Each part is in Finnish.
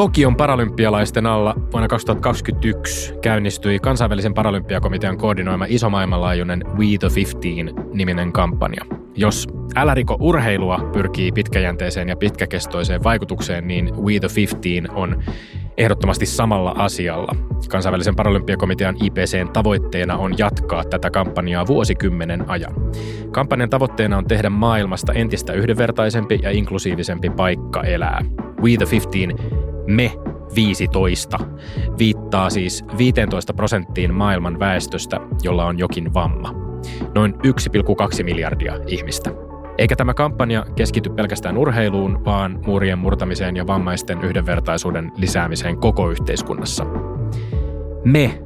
Tokion paralympialaisten alla vuonna 2021 käynnistyi kansainvälisen paralympiakomitean koordinoima iso maailmanlaajuinen We The 15-niminen kampanja. Jos Älä Riko Urheilua pyrkii pitkäjänteiseen ja pitkäkestoiseen vaikutukseen, niin We The 15 on ehdottomasti samalla asialla. Kansainvälisen paralympiakomitean IPC:n tavoitteena on jatkaa tätä kampanjaa vuosikymmenen ajan. Kampanjan tavoitteena on tehdä maailmasta entistä yhdenvertaisempi ja inklusiivisempi paikka elää. We The 15 Me 15 viittaa siis 15% maailman väestöstä, jolla on jokin vamma. Noin 1,2 miljardia ihmistä. Eikä tämä kampanja keskity pelkästään urheiluun, vaan muurien murtamiseen ja vammaisten yhdenvertaisuuden lisäämiseen koko yhteiskunnassa. Me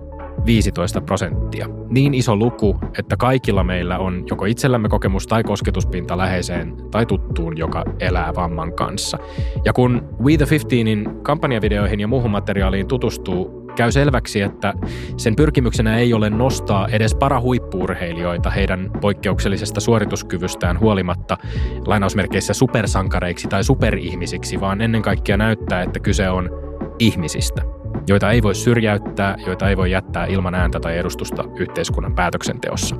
15%. Niin iso luku, että kaikilla meillä on joko itsellämme kokemus tai kosketuspinta läheiseen tai tuttuun, joka elää vamman kanssa. Ja kun We The 15:in kampanjavideoihin ja muuhun materiaaliin tutustuu, käy selväksi, että sen pyrkimyksenä ei ole nostaa edes parahuippu-urheilijoita heidän poikkeuksellisesta suorituskyvystään huolimatta lainausmerkeissä supersankareiksi tai superihmisiksi, vaan ennen kaikkea näyttää, että kyse on ihmisistä, joita ei voi syrjäyttää, joita ei voi jättää ilman ääntä tai edustusta yhteiskunnan päätöksenteossa.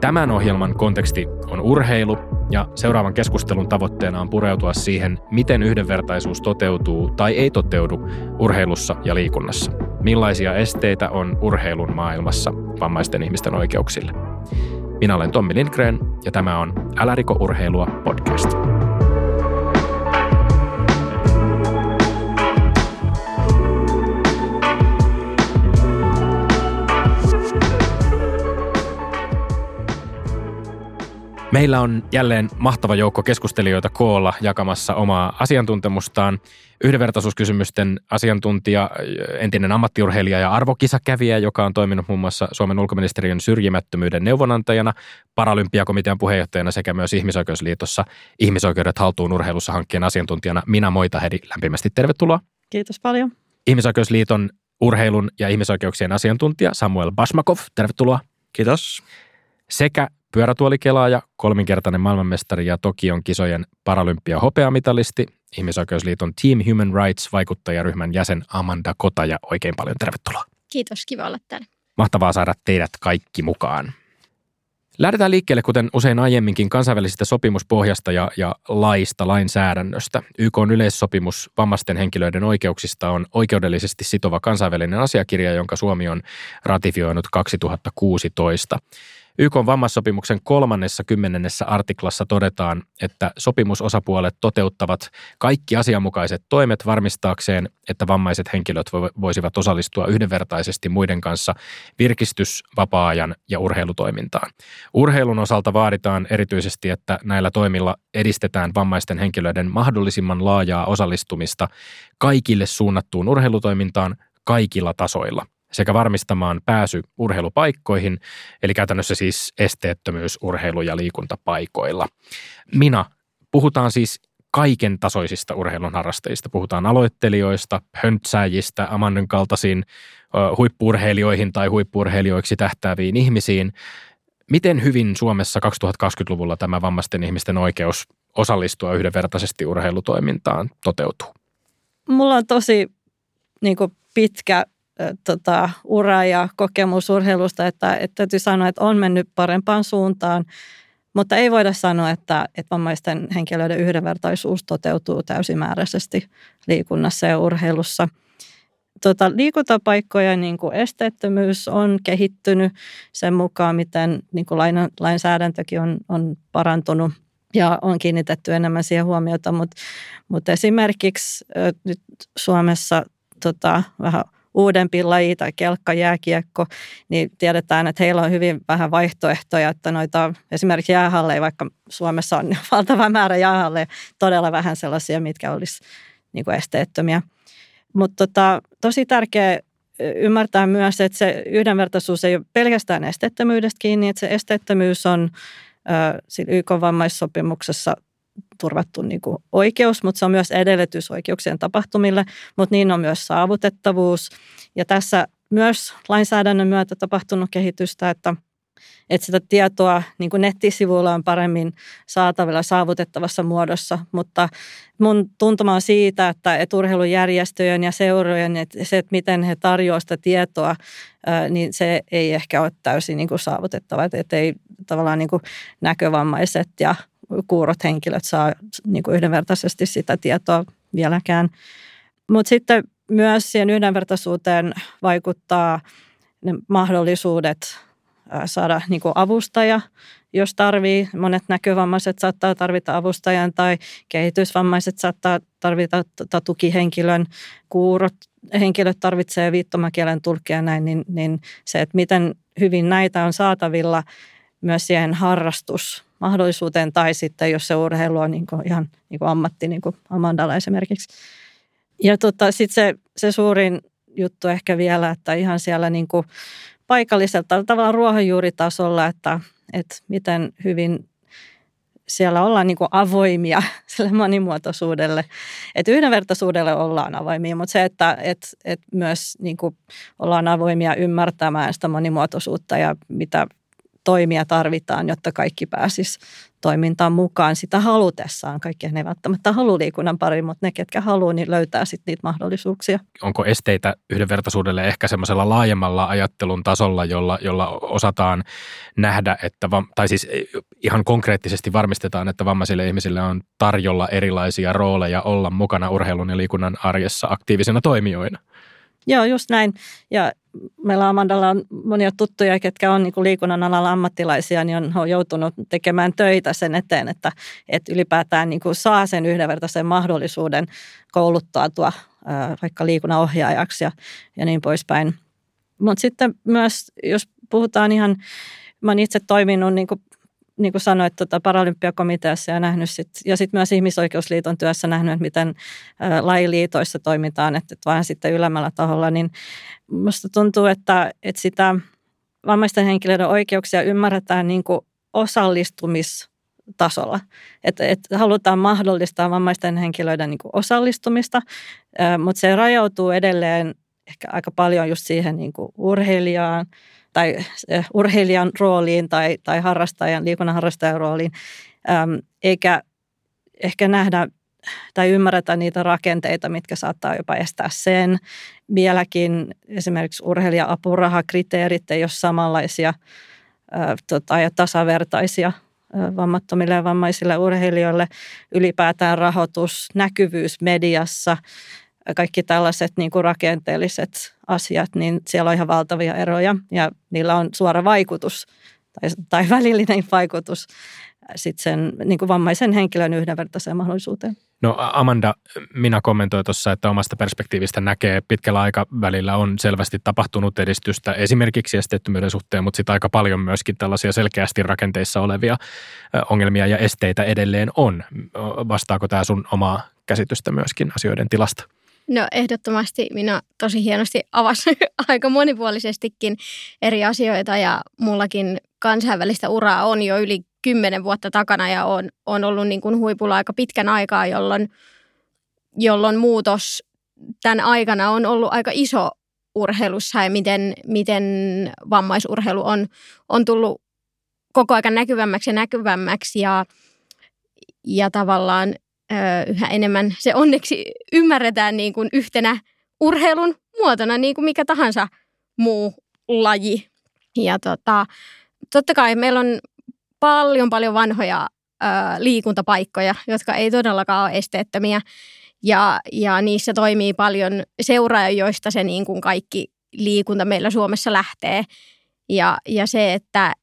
Tämän ohjelman konteksti on urheilu, ja seuraavan keskustelun tavoitteena on pureutua siihen, miten yhdenvertaisuus toteutuu tai ei toteudu urheilussa ja liikunnassa. Millaisia esteitä on urheilun maailmassa vammaisten ihmisten oikeuksille? Minä olen Tommi Lindgren, ja tämä on Älä Riko Urheilua podcast. Meillä on jälleen mahtava joukko keskustelijoita koolla jakamassa omaa asiantuntemustaan. Yhdenvertaisuuskysymysten asiantuntija, entinen ammattiurheilija ja arvokisakävijä, joka on toiminut muun muassa Suomen ulkoministeriön syrjimättömyyden neuvonantajana, Paralympiakomitean puheenjohtajana sekä myös Ihmisoikeusliitossa Ihmisoikeudet haltuun urheilussa -hankkeen asiantuntijana Mina Mojtahedi. Lämpimästi tervetuloa. Kiitos paljon. Ihmisoikeusliiton urheilun ja ihmisoikeuksien asiantuntija Samuel Bashmakov. Tervetuloa. Kiitos. Sekä pyörätuolikelaaja, kolminkertainen maailmanmestari ja Tokion kisojen paralympiahopeamitalisti, Ihmisoikeusliiton Team Human Rights -vaikuttajaryhmän jäsen Amanda Kotaja. Oikein paljon tervetuloa. Kiitos, kiva olla täällä. Mahtavaa saada teidät kaikki mukaan. Lähdetään liikkeelle, kuten usein aiemminkin, kansainvälisestä sopimuspohjasta ja laista, lainsäädännöstä. YK:n yleissopimus vammaisten henkilöiden oikeuksista on oikeudellisesti sitova kansainvälinen asiakirja, jonka Suomi on ratifioinut 2016. YK:n vammaissopimuksen 30. artiklassa todetaan, että sopimusosapuolet toteuttavat kaikki asianmukaiset toimet varmistaakseen, että vammaiset henkilöt voisivat osallistua yhdenvertaisesti muiden kanssa virkistys-, vapaa-ajan ja urheilutoimintaan. Urheilun osalta vaaditaan erityisesti, että näillä toimilla edistetään vammaisten henkilöiden mahdollisimman laajaa osallistumista kaikille suunnattuun urheilutoimintaan kaikilla tasoilla, sekä varmistamaan pääsy urheilupaikkoihin, eli käytännössä siis esteettömyys urheilu- ja liikuntapaikoilla. Mina, puhutaan siis kaiken tasoisista urheilun harrastajista. Puhutaan aloittelijoista, höntsäjistä, Amandan kaltaisiin huippu-urheilijoihin tai huippu-urheilijoiksi tähtääviin ihmisiin. Miten hyvin Suomessa 2020-luvulla tämä vammaisten ihmisten oikeus osallistua yhdenvertaisesti urheilutoimintaan toteutuu? Mulla on tosi pitkä ura ja kokemus urheilusta, että täytyy sanoa, että on mennyt parempaan suuntaan, mutta ei voida sanoa, että vammaisten henkilöiden yhdenvertaisuus toteutuu täysimääräisesti liikunnassa ja urheilussa. Liikuntapaikkoja, esteettömyys on kehittynyt sen mukaan, miten lainsäädäntökin on parantunut ja on kiinnitetty enemmän siihen huomiota, mutta esimerkiksi nyt Suomessa vähän uudempi laji tai kelkkajääkiekko, niin tiedetään, että heillä on hyvin vähän vaihtoehtoja, että noita esimerkiksi jäähalleja, vaikka Suomessa on valtava määrä jäähalleja, todella vähän sellaisia, mitkä olisi esteettömiä. Mutta tosi tärkeää ymmärtää myös, että se yhdenvertaisuus ei ole pelkästään esteettömyydestä kiinni, että se esteettömyys on YK-vammaissopimuksessa turvattu oikeus, mutta se on myös edellytys oikeuksien tapahtumille, mutta niin on myös saavutettavuus. Ja tässä myös lainsäädännön myötä tapahtunut kehitystä, että Että sitä tietoa niin kuin nettisivuilla on paremmin saatavilla saavutettavassa muodossa, mutta mun tuntuma on siitä, että urheilujärjestöjen ja seurojen, että se, että miten he tarjoavat sitä tietoa, niin se ei ehkä ole täysin niin kuin saavutettava, että ei tavallaan niin kuin näkövammaiset ja kuurot henkilöt saa niin kuin yhdenvertaisesti sitä tietoa vieläkään. Mutta sitten myös siihen yhdenvertaisuuteen vaikuttaa ne mahdollisuudet saada niin kuin avustaja, jos tarvii. Monet näkövammaiset saattaa tarvita avustajan tai kehitysvammaiset saattaa tarvita tukihenkilön. Kuurot henkilöt tarvitsee viittomakielen tulkkia näin, niin se, että miten hyvin näitä on saatavilla myös siihen harrastusmahdollisuuteen tai sitten jos se urheilu on niin kuin ihan niin kuin ammatti, niin kuin Amandalla esimerkiksi. Ja sitten se suurin juttu ehkä vielä, että ihan siellä niin kuin paikalliselta tavallaan ruohonjuuritasolla, että miten hyvin siellä ollaan niin kuin avoimia sille monimuotoisuudelle. Että yhdenvertaisuudelle ollaan avoimia, mutta se, että myös niin kuin ollaan avoimia ymmärtämään sitä monimuotoisuutta ja mitä toimia tarvitaan, jotta kaikki pääsisi toimintaan mukaan sitä halutessaan. Kaikkihan ei välttämättä halua liikunnan pariin, mutta ne, ketkä haluaa, niin löytää sitten niitä mahdollisuuksia. Onko esteitä yhdenvertaisuudelle ehkä semmoisella laajemmalla ajattelun tasolla, jolla osataan nähdä, että, tai siis ihan konkreettisesti varmistetaan, että vammaisille ihmisille on tarjolla erilaisia rooleja olla mukana urheilun ja liikunnan arjessa aktiivisena toimijoina? Joo, just näin. Ja meillä Amandalla on monia tuttuja, ketkä on niin kuin liikunnan alalla ammattilaisia, niin on joutunut tekemään töitä sen eteen, että ylipäätään niin kuin saa sen yhdenvertaisen mahdollisuuden kouluttautua vaikka liikunnanohjaajaksi ja niin poispäin. Mutta sitten myös, jos puhutaan ihan, mä oon itse toiminut niin kuin sanoit, Paralympiakomiteassa ja nähnyt ja sitten myös Ihmisoikeusliiton työssä nähnyt, että miten lajiliitoissa toimitaan, että vähän sitten ylemmällä taholla, niin musta tuntuu, että sitä vammaisten henkilöiden oikeuksia ymmärretään niin kuin osallistumistasolla, että halutaan mahdollistaa vammaisten henkilöiden niin kuin osallistumista, mutta se rajautuu edelleen ehkä aika paljon just siihen niin kuin urheilijaan, tai urheilijan rooliin tai liikunnan harrastajan rooliin, eikä ehkä nähdä tai ymmärretä niitä rakenteita, mitkä saattaa jopa estää sen. Vieläkin esimerkiksi urheilija-apurahakriteerit ei ole samanlaisia ja tasavertaisia vammattomille ja vammaisille urheilijoille. Ylipäätään rahoitus, näkyvyys mediassa, kaikki tällaiset niin kuin rakenteelliset asiat, niin siellä on ihan valtavia eroja ja niillä on suora vaikutus tai välillinen vaikutus sitten sen niin kuin vammaisen henkilön yhdenvertaiseen mahdollisuuteen. No Amanda, minä kommentoin tuossa, että omasta perspektiivistä näkee pitkällä aikavälillä on selvästi tapahtunut edistystä esimerkiksi esteettömyyden suhteen, mutta sitten aika paljon myöskin tällaisia selkeästi rakenteissa olevia ongelmia ja esteitä edelleen on. Vastaako tämä sun omaa käsitystä myöskin asioiden tilasta? No ehdottomasti minä tosi hienosti avasin aika monipuolisestikin eri asioita ja mullakin kansainvälistä uraa on jo yli 10 vuotta takana ja on ollut niin kuin huipulla aika pitkän aikaa, jolloin muutos tämän aikana on ollut aika iso urheilussa ja miten vammaisurheilu on tullut koko ajan näkyvämmäksi ja tavallaan yhä enemmän se onneksi ymmärretään niin kuin yhtenä urheilun muotona, niin kuin mikä tahansa muu laji. Ja totta kai meillä on paljon vanhoja liikuntapaikkoja, jotka ei todellakaan ole esteettömiä. Ja niissä toimii paljon seuraajia, joista se niin kuin kaikki liikunta meillä Suomessa lähtee. Ja se,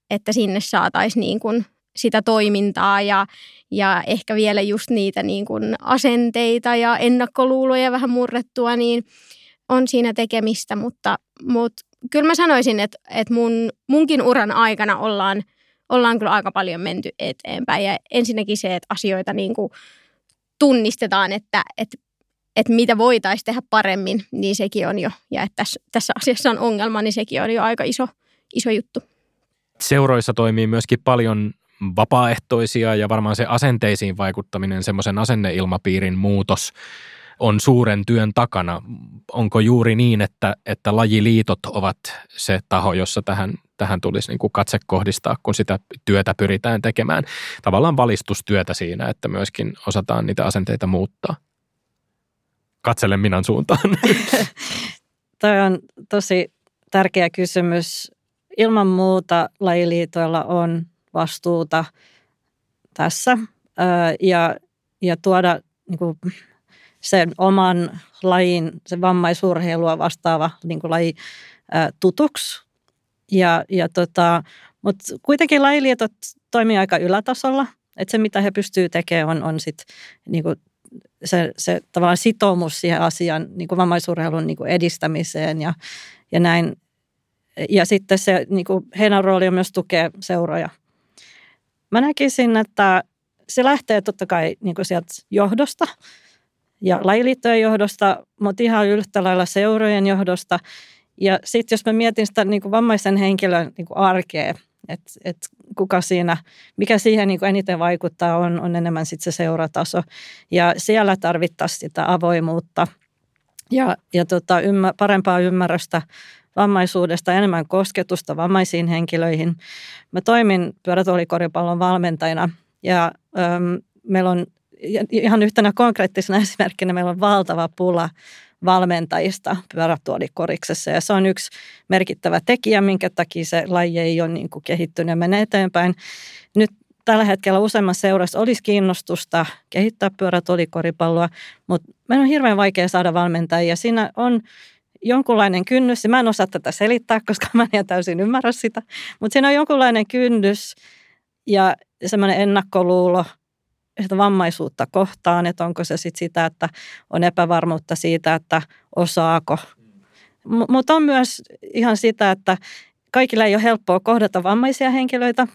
että sinne saataisiin niin kuin sitä toimintaa ja ehkä vielä just niitä niin kuin asenteita ja ennakkoluuloja vähän murrettua, niin on siinä tekemistä. Mutta kyllä mä sanoisin, että munkin uran aikana ollaan kyllä aika paljon menty eteenpäin. Ja ensinnäkin se, että asioita niin kuin tunnistetaan, että mitä voitaisiin tehdä paremmin, niin sekin on jo. Ja että tässä asiassa on ongelma, niin sekin on jo aika iso juttu. Seuroissa toimii myöskin paljon vapaaehtoisia ja varmaan se asenteisiin vaikuttaminen, semmoisen asenneilmapiirin muutos on suuren työn takana. onko juuri niin, että lajiliitot ovat se taho, jossa tähän tulisi niin kuin katse kohdistaa, kun sitä työtä pyritään tekemään. Tavallaan valistustyötä siinä, että myöskin osataan niitä asenteita muuttaa. Katselen Minan suuntaan. Toi on tosi tärkeä kysymys. Ilman muuta lajiliitoilla on vastuuta tässä ja tuoda niin kuin sen oman lajin, sen vammaisurheilua vastaava niin kuin laji tutuksi. Mutta kuitenkin lajiliitot toimii aika ylätasolla. Et se, mitä he pystyvät tekemään, on sit, niin kuin se tavallaan sitoumus siihen asian, niin kuin vammaisurheilun niin kuin edistämiseen ja näin. Ja sitten se, niin kuin heidän rooli on myös tukea seuroja. Mä näkisin, että se lähtee totta kai niin kuin sieltä johdosta ja lajiliittojen johdosta, mutta ihan yhtä lailla seurojen johdosta. Ja sitten jos mä mietin sitä niin kuin vammaisen henkilön niin kuin arkea, että kuka siinä, mikä siihen niin kuin eniten vaikuttaa, on enemmän sitten se seurataso. Ja siellä tarvittaisiin sitä avoimuutta ja parempaa ymmärrystä vammaisuudesta, enemmän kosketusta vammaisiin henkilöihin. Mä toimin pyörätuolikoripallon valmentajana ja meillä on ihan yhtenä konkreettisena esimerkkinä meillä on valtava pula valmentajista pyörätuolikoriksessa ja se on yksi merkittävä tekijä, minkä takia se laji ei ole niin kuin kehittynyt ja menee eteenpäin. Nyt tällä hetkellä useammassa seurassa olisi kiinnostusta kehittää pyörätuolikoripalloa, mutta meidän on hirveän vaikea saada valmentajia. Siinä on jonkunlainen kynnys, ja mä en osaa tätä selittää, koska mä en täysin ymmärrä sitä, mutta siinä on jonkunlainen kynnys ja semmoinen ennakkoluulo sitä vammaisuutta kohtaan, että onko se sitten sitä, että on epävarmuutta siitä, että osaako. Mutta on myös ihan sitä, että kaikilla ei ole helppoa kohdata vammaisia henkilöitä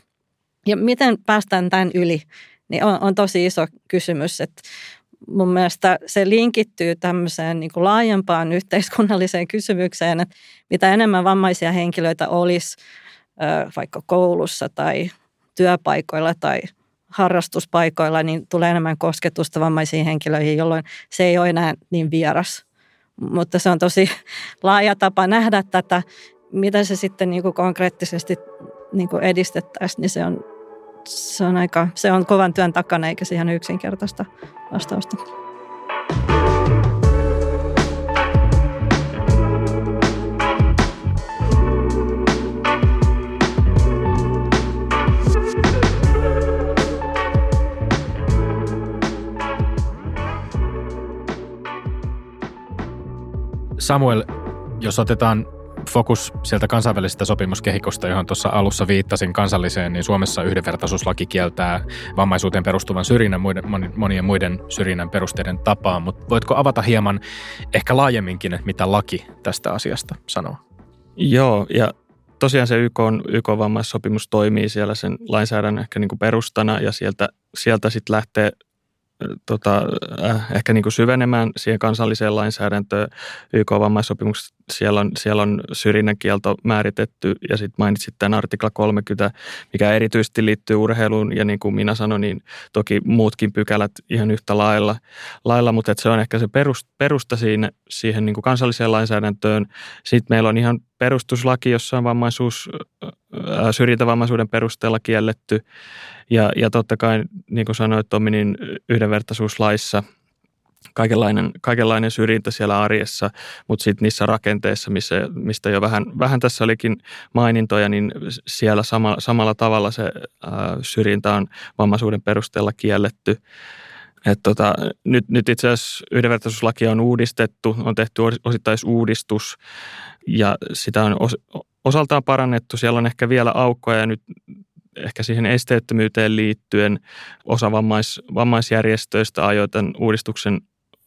ja miten päästään tämän yli, niin on tosi iso kysymys, että mun mielestä se linkittyy tämmöiseen niin kuin laajempaan yhteiskunnalliseen kysymykseen, että mitä enemmän vammaisia henkilöitä olisi vaikka koulussa tai työpaikoilla tai harrastuspaikoilla, niin tulee enemmän kosketusta vammaisiin henkilöihin, jolloin se ei ole enää niin vieras. Mutta se on tosi laaja tapa nähdä tätä, mitä se sitten niin kuin konkreettisesti niin kuin edistettäisiin, niin se on kovan työn takana, eikä se ihan yksinkertaista vastausta. Samuel, jos otetaan fokus sieltä kansainvälisestä sopimuskehikosta, johon tuossa alussa viittasin kansalliseen, niin Suomessa yhdenvertaisuuslaki kieltää vammaisuuteen perustuvan syrjinnän monien muiden syrjinnän perusteiden tapaan, mutta voitko avata hieman ehkä laajemminkin, että mitä laki tästä asiasta sanoo? Joo, ja tosiaan se YK-vammaissopimus toimii siellä sen lainsäädännön ehkä niin kuin perustana ja sieltä sitten lähtee ehkä niin kuin syvenemään siihen kansalliseen lainsäädäntöön. YK-vammaissopimuksessa siellä on syrjinnän kielto määritetty ja sitten mainitsit tämän artikla 30, mikä erityisesti liittyy urheiluun ja niin kuin minä sanoin, niin toki muutkin pykälät ihan yhtä lailla mutta se on ehkä se perusta siihen niin kuin kansalliseen lainsäädäntöön. Sitten meillä on ihan perustuslaki, jossa on syrjintävammaisuuden perusteella kielletty. Ja totta kai, niin kuin sanoit Tommi, niin yhdenvertaisuuslaissa kaikenlainen syrjintä siellä arjessa, mutta sitten niissä rakenteissa, mistä jo vähän tässä olikin mainintoja, niin siellä samalla tavalla se syrjintä on vammaisuuden perusteella kielletty. Nyt itse asiassa yhdenvertaisuuslakia on uudistettu, on tehty osittaisuudistus ja sitä on osaltaan parannettu. Siellä on ehkä vielä aukkoja ja nyt ehkä siihen esteettömyyteen liittyen osa vammaisjärjestöistä ajoi tämän uudistuksen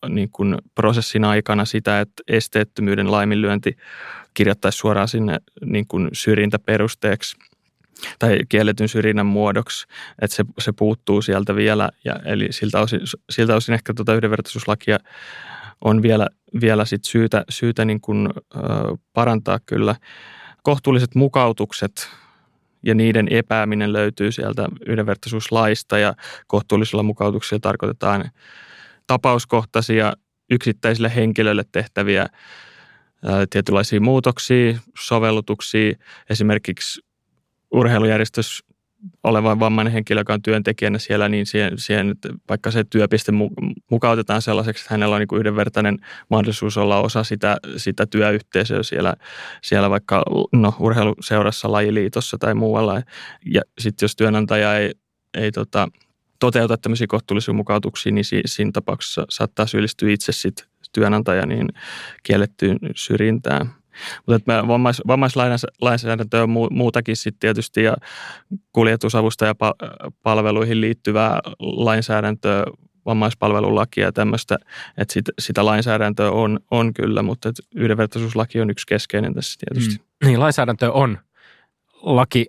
niin kuin prosessin aikana sitä, että esteettömyyden laiminlyönti kirjattaisiin suoraan sinne niin kuin syrjintäperusteeksi tai kielletyn syrjinnän muodoksi, että se puuttuu sieltä vielä. Ja eli siltä osin ehkä yhdenvertaisuuslakia on vielä sit syytä niin kuin, parantaa kyllä. Kohtuulliset mukautukset ja niiden epääminen löytyy sieltä yhdenvertaisuuslaista ja kohtuullisilla mukautuksilla tarkoitetaan tapauskohtaisia yksittäisille henkilöille tehtäviä tietynlaisia muutoksia, sovellutuksia, esimerkiksi urheilujärjestössä olevan vammainen henkilö, joka on työntekijänä siellä, niin siihen vaikka se työpiste mukautetaan sellaiseksi, että hänellä on niin yhdenvertainen mahdollisuus olla osa sitä työyhteisöä siellä vaikka urheiluseurassa, lajiliitossa tai muualla. Ja sitten jos työnantaja ei toteuta tämmöisiä kohtuullisia mukautuksia, niin siinä tapauksessa saattaa syyllistyä itse sitten työnantaja niin kiellettyyn syrjintään. Mutta vammaislainsäädäntö on muutakin sitten tietysti ja kuljetusavustajapalveluihin liittyvää lainsäädäntöä, vammaispalvelulakia ja tämmöistä, että sitä lainsäädäntöä on kyllä, mutta yhdenvertaisuuslaki on yksi keskeinen tässä tietysti. Niin, lainsäädäntö on. Laki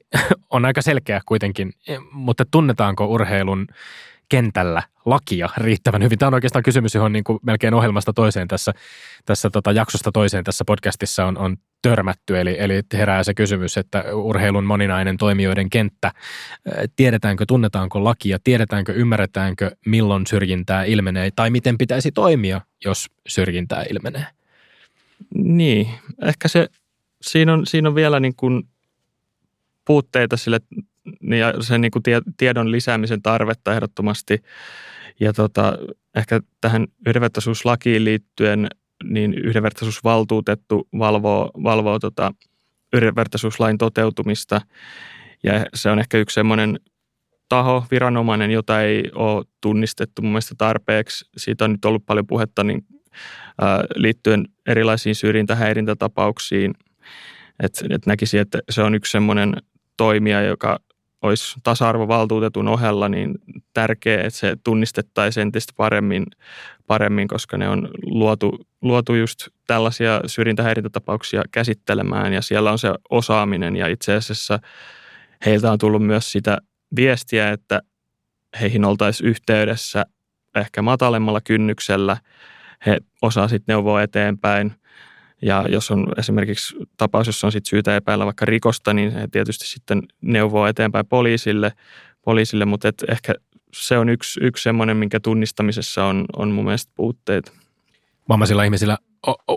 on aika selkeä kuitenkin, mutta tunnetaanko urheilun kentällä lakia riittävän hyvin? Tämä on oikeastaan kysymys, johon niin kuin melkein ohjelmasta toiseen tässä jaksosta toiseen tässä podcastissa on törmätty. Eli herää se kysymys, että urheilun moninainen toimijoiden kenttä, tiedetäänkö, tunnetaanko lakia, tiedetäänkö, ymmärretäänkö, milloin syrjintää ilmenee tai miten pitäisi toimia, jos syrjintää ilmenee? Niin, ehkä siinä on vielä niin kuin puutteita sille ja sen niin kuin tiedon lisäämisen tarvetta ehdottomasti. Ja ehkä tähän yhdenvertaisuuslakiin liittyen, niin yhdenvertaisuusvaltuutettu valvoo yhdenvertaisuuslain toteutumista. Ja se on ehkä yksi semmoinen taho, viranomainen, jota ei ole tunnistettu mun mielestä tarpeeksi. Siitä on nyt ollut paljon puhetta niin, liittyen erilaisiin syrjintähäirintätapauksiin. Et näkisin, että se on yksi semmoinen toimija, joka olisi tasa-arvovaltuutetun ohella niin tärkeä, että se tunnistettaisiin entistä paremmin, koska ne on luotu just tällaisia syrjintähäirintätapauksia käsittelemään ja siellä on se osaaminen ja itse asiassa heiltä on tullut myös sitä viestiä, että heihin oltaisiin yhteydessä ehkä matalemmalla kynnyksellä, he osaa sitten neuvoa eteenpäin. Ja jos on esimerkiksi tapaus, jossa on sit syytä epäillä vaikka rikosta, niin he tietysti sitten neuvoo eteenpäin poliisille, mutta ehkä se on yksi semmoinen, minkä tunnistamisessa on mun mielestä puutteita. Vammaisilla ihmisillä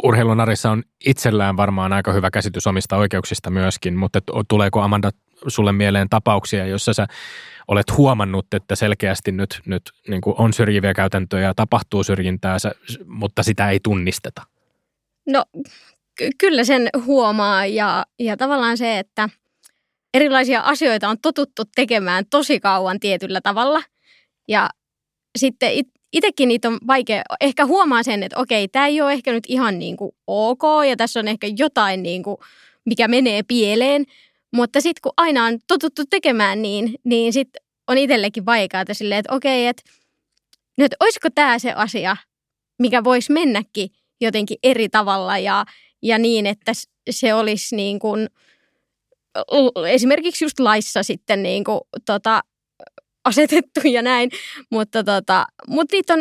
urheilun arjessa on itsellään varmaan aika hyvä käsitys omista oikeuksista myöskin, mutta tuleeko Amanda sulle mieleen tapauksia, joissa sä olet huomannut, että selkeästi nyt niin kuin on syrjiviä käytäntöjä, tapahtuu syrjintää, mutta sitä ei tunnisteta? No kyllä sen huomaa ja tavallaan se, että erilaisia asioita on totuttu tekemään tosi kauan tietyllä tavalla ja sitten itsekin niitä on vaikea, ehkä huomaa sen, että okei, tämä ei ole ehkä nyt ihan niin kuin ok ja tässä on ehkä jotain niin kuin, mikä menee pieleen, mutta sitten kun aina on totuttu tekemään niin sitten on itsellekin vaikeaa silleen, että okei, että nyt olisiko tämä se asia, mikä voisi mennäkin jotenkin eri tavalla ja niin, että se olisi niin kuin, esimerkiksi just laissa sitten niin kuin, asetettu ja näin, mutta niitä on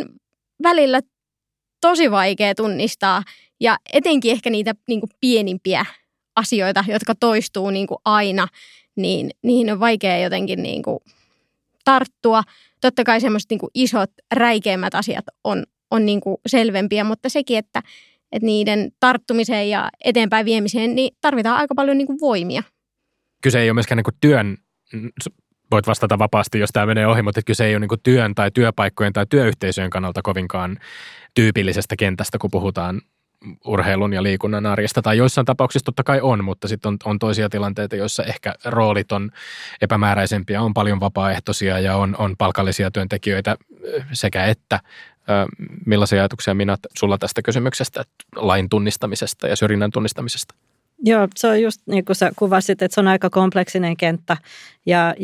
välillä tosi vaikea tunnistaa ja etenkin ehkä niitä niin kuin pienimpiä asioita, jotka toistuu niin kuin aina, niin niihin on vaikea jotenkin niin kuin tarttua. Totta kai semmoiset niin kuin isot, räikeimmät asiat on niin kuin selvempiä, mutta sekin, että niiden tarttumiseen ja eteenpäin viemiseen niin tarvitaan aika paljon niin kuin voimia. Kyse ei ole myöskään niin kuin työn, voit vastata vapaasti, jos tämä menee ohi, mutta kyse ei ole niin kuin työn tai työpaikkojen tai työyhteisöjen kannalta kovinkaan tyypillisestä kentästä, kun puhutaan urheilun ja liikunnan arjesta. Tai joissain tapauksissa totta kai on, mutta sitten on toisia tilanteita, joissa ehkä roolit on epämääräisempiä, on paljon vapaaehtoisia ja on palkallisia työntekijöitä sekä että. Millaisia ajatuksia, Mina, sulla tästä kysymyksestä, lain tunnistamisesta ja syrjinnän tunnistamisesta? Joo, se on just niin kuin sä kuvasit, että se on aika kompleksinen kenttä ja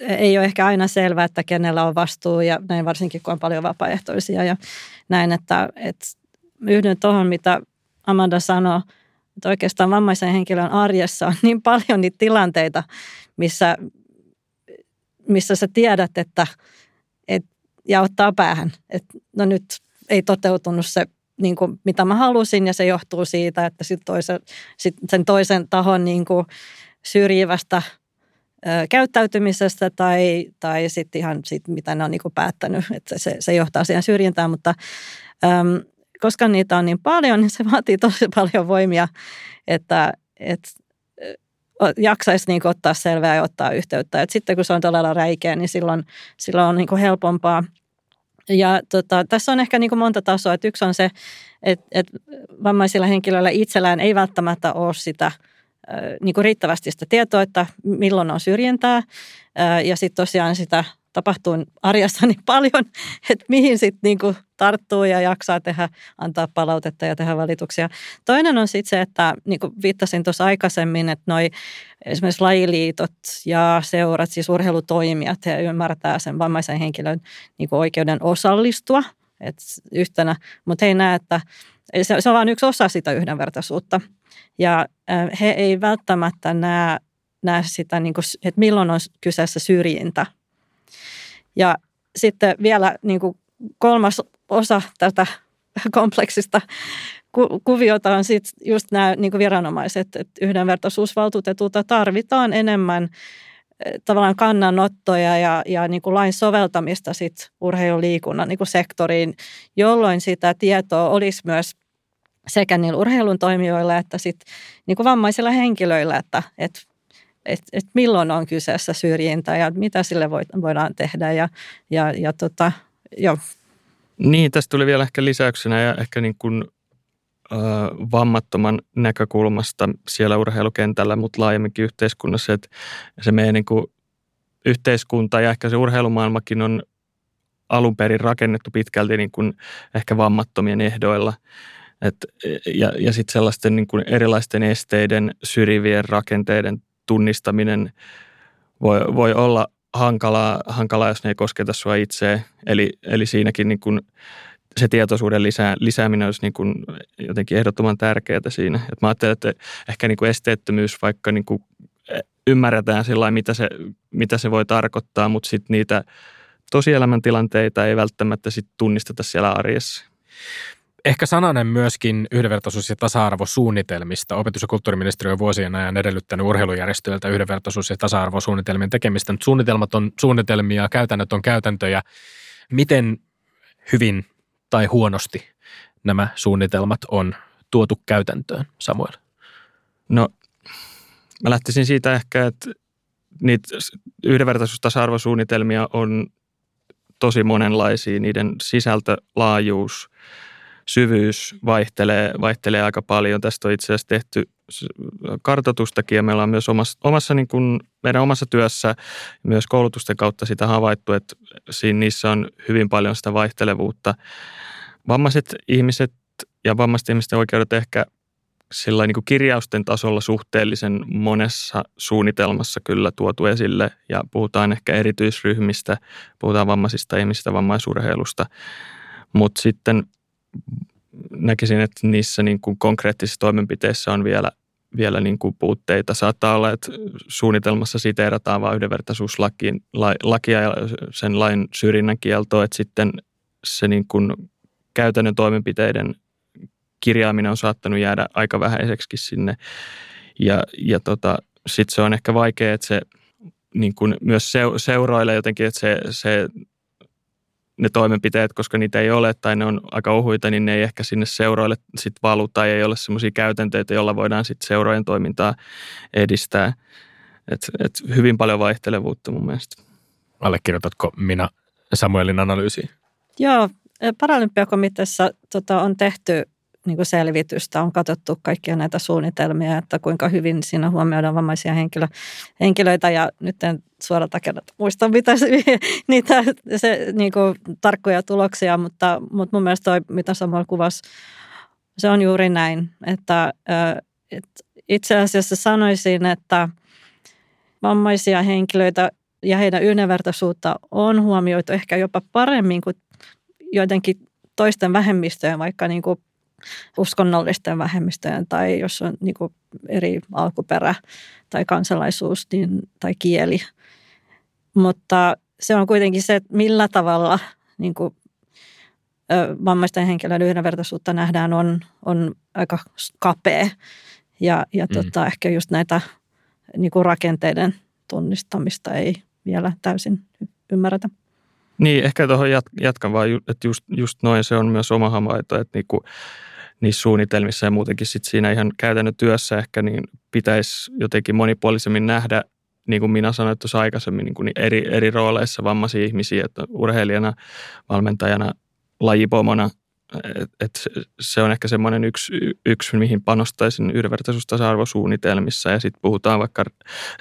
ei ole ehkä aina selvää, että kenellä on vastuu ja näin varsinkin, kun on paljon vapaaehtoisia ja näin, että yhdyn tuohon, mitä Amanda sanoi, että oikeastaan vammaisen henkilön arjessa on niin paljon niitä tilanteita, missä sä tiedät, että ja ottaa päähän, että no nyt ei toteutunut se, niin kuin, mitä mä halusin, ja se johtuu siitä, että sen toisen tahon niin kuin, syrjivästä käyttäytymisestä tai sitten ihan siitä, mitä ne on niin kuin päättänyt, että se johtaa siihen syrjintään, mutta koska niitä on niin paljon, niin se vaatii tosi paljon voimia, että jaksaisi niin kuin ottaa selvää ja ottaa yhteyttä. Et sitten kun se on todella räikeä, niin silloin on niin kuin helpompaa. Ja tässä on ehkä niin kuin monta tasoa. Et yksi on se, että vammaisilla henkilöillä itsellään ei välttämättä ole sitä niin kuin riittävästi sitä tietoa, että milloin on syrjintää. Ja sitten tosiaan sitä tapahtuu arjessa niin paljon, että mihin sitten niin kuin tarttuu ja jaksaa tehdä, antaa palautetta ja tehdä valituksia. Toinen on sitten se, että niin kuin viittasin tuossa aikaisemmin, että noi esimerkiksi lajiliitot ja seurat, siis urheilutoimijat, he ymmärtää sen vammaisen henkilön niin kuin oikeuden osallistua yhtenä, mutta he ei näe, että se on vain yksi osa sitä yhdenvertaisuutta. Ja he ei välttämättä näe sitä, niin kuin, että milloin on kyseessä syrjintä. Ja sitten vielä niin kuin kolmas osa tätä kompleksista kuviota on sitten just nämä niin kuin viranomaiset, että yhdenvertaisuusvaltuutetulta tarvitaan enemmän tavallaan kannanottoja ja niin kuin lain soveltamista sitten urheiluliikunnan niin kuin sektoriin, jolloin sitä tietoa olisi myös sekä niillä urheilun toimijoilla että sitten niin kuin vammaisilla henkilöillä, että milloin on kyseessä syrjintä ja mitä sille voidaan tehdä ja joo. Niin, tästä tuli vielä ehkä lisäyksenä ja ehkä niin kuin vammattoman näkökulmasta siellä urheilukentällä, mutta laajemminkin yhteiskunnassa, että se meidän niin kuin yhteiskunta ja ehkä se urheilumaailmakin on alun perin rakennettu pitkälti niin kuin ehkä vammattomien ehdoilla. Ja sitten sellaisten niin kuin erilaisten esteiden, syrjivien rakenteiden tunnistaminen voi olla hankalaa, jos ne ei kosketa sua itseä. Eli siinäkin niin kuin se tietoisuuden lisääminen olisi niin kuin jotenkin ehdottoman tärkeää siinä. Et mä ajattelen, että ehkä niin kuin esteettömyys, vaikka niin kuin ymmärretään sillä mitä se voi tarkoittaa, mutta sitten niitä tosielämäntilanteita ei välttämättä sit tunnisteta siellä arjessa. Ehkä sananen myöskin yhdenvertaisuus- ja tasa-arvosuunnitelmista. Opetus- ja kulttuuriministeriö vuosien ajan edellyttänyt urheilujärjestöiltä yhdenvertaisuus- ja tasa-arvosuunnitelmien tekemistä. Nyt suunnitelmat on suunnitelmia, käytännöt on käytäntöjä. Miten hyvin tai huonosti nämä suunnitelmat on tuotu käytäntöön, Samuel? No, mä lähtisin siitä ehkä, että niitä yhdenvertaisuus- ja tasa-arvosuunnitelmia on tosi monenlaisia. Niiden sisältö, laajuus, syvyys vaihtelee aika paljon. Tästä on itse asiassa tehty kartoitustakin ja meillä on myös omassa niin kuin meidän omassa työssä myös koulutusten kautta sitä havaittu, että siinä niissä on hyvin paljon sitä vaihtelevuutta. Vammaiset ihmiset ja vammaisten ihmisten oikeudet ehkä sillain niin kuin kirjausten tasolla suhteellisen monessa suunnitelmassa kyllä tuotu esille ja puhutaan ehkä erityisryhmistä, puhutaan vammaisista ihmisistä, vammaisurheilusta, mutta sitten näkisin, että niissä niin kuin konkreettisissa toimenpiteissä on vielä niin kuin puutteita. Saattaa olla, että suunnitelmassa siteerataan vain yhdenvertaisuuslakia ja sen lain syrjinnän kieltoa, että sitten se niin kuin käytännön toimenpiteiden kirjaaminen on saattanut jäädä aika vähäiseksi sinne. Ja sitten se on ehkä vaikea, että se niin kuin myös seuroilla jotenkin, että ne toimenpiteet, koska niitä ei ole tai ne on aika ohuita, niin ne ei ehkä sinne seuroille sit valu tai ei ole semmoisia käytänteitä, joilla voidaan sitten seurojen toimintaa edistää. Et hyvin paljon vaihtelevuutta mun mielestä. Allekirjoitatko Mina Samuelin analyysiin? Joo, Paralympiakomiteassa on tehty niin kuin selvitystä, on katsottu kaikkia näitä suunnitelmia, että kuinka hyvin siinä huomioidaan vammaisia henkilöitä ja nyt en suoralta kerralta muista niitä niin kuin tarkkoja tuloksia, mutta mun mielestä toi, mitä Samuel kuvasi, se on juuri näin, että itse asiassa sanoisin, että vammaisia henkilöitä ja heidän yhdenvertaisuutta on huomioitu ehkä jopa paremmin kuin joidenkin toisten vähemmistöjen, vaikka niin kuin uskonnollisten vähemmistöjen tai jos on niin kuin eri alkuperä tai kansalaisuus niin, tai kieli. Mutta se on kuitenkin se, että millä tavalla niin kuin vammaisten henkilöiden yhdenvertaisuutta nähdään on aika kapea ja ehkä just näitä niin kuin rakenteiden tunnistamista ei vielä täysin ymmärretä. Niin, ehkä tuohon jatkan vaan, että just noin se on myös oma havainto, että niinku, niissä suunnitelmissa ja muutenkin sit siinä ihan käytännön työssä ehkä niin pitäisi jotenkin monipuolisemmin nähdä, niin kuin minä sanoin tuossa aikaisemmin, niin eri rooleissa vammaisia ihmisiä, että urheilijana, valmentajana, lajipomona, että se on ehkä semmoinen yksi, mihin panostaisin yhdenvertaisuustasa-arvosuunnitelmissa, ja sitten puhutaan vaikka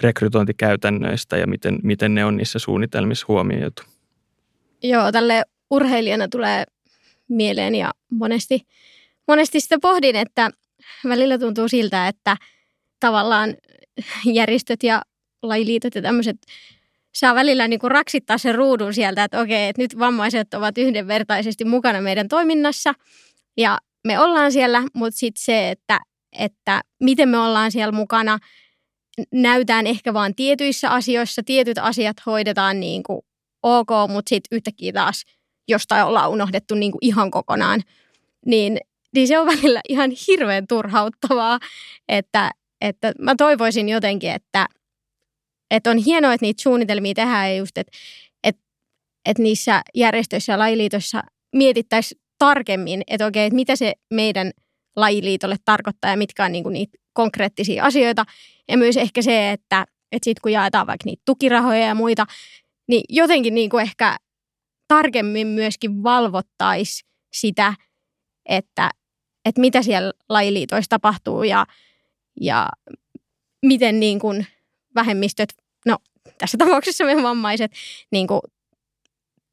rekrytointikäytännöistä ja miten ne on niissä suunnitelmissa huomioitu. Joo, tälle urheilijana tulee mieleen ja monesti sitä pohdin, että välillä tuntuu siltä, että tavallaan järjestöt ja lajiliitot ja tämmöiset saa välillä niin kuin raksittaa sen ruudun sieltä, että okei, että nyt vammaiset ovat yhdenvertaisesti mukana meidän toiminnassa ja me ollaan siellä, mutta sitten se, että miten me ollaan siellä mukana, näytään ehkä vaan tietyissä asioissa, tietyt asiat hoidetaan niin kuin ok, mutta sitten yhtäkkiä taas jostain ollaan unohdettu niin kuin ihan kokonaan, niin se on välillä ihan hirveän turhauttavaa, että mä toivoisin jotenkin, että on hienoa, että niitä suunnitelmia tehdään ja just, että niissä järjestöissä ja lajiliitoissa mietittäisiin tarkemmin, että okei, että mitä se meidän lajiliitolle tarkoittaa ja mitkä on niinku niitä konkreettisia asioita. Ja myös ehkä se, että sitten kun jaetaan vaikka niitä tukirahoja ja muita, niin jotenkin niinku ehkä tarkemmin myöskin valvottaisiin sitä, että mitä siellä lajiliitoissa tapahtuu ja miten niin kuin vähemmistöt, no tässä tapauksessa meidän vammaiset, niin kuin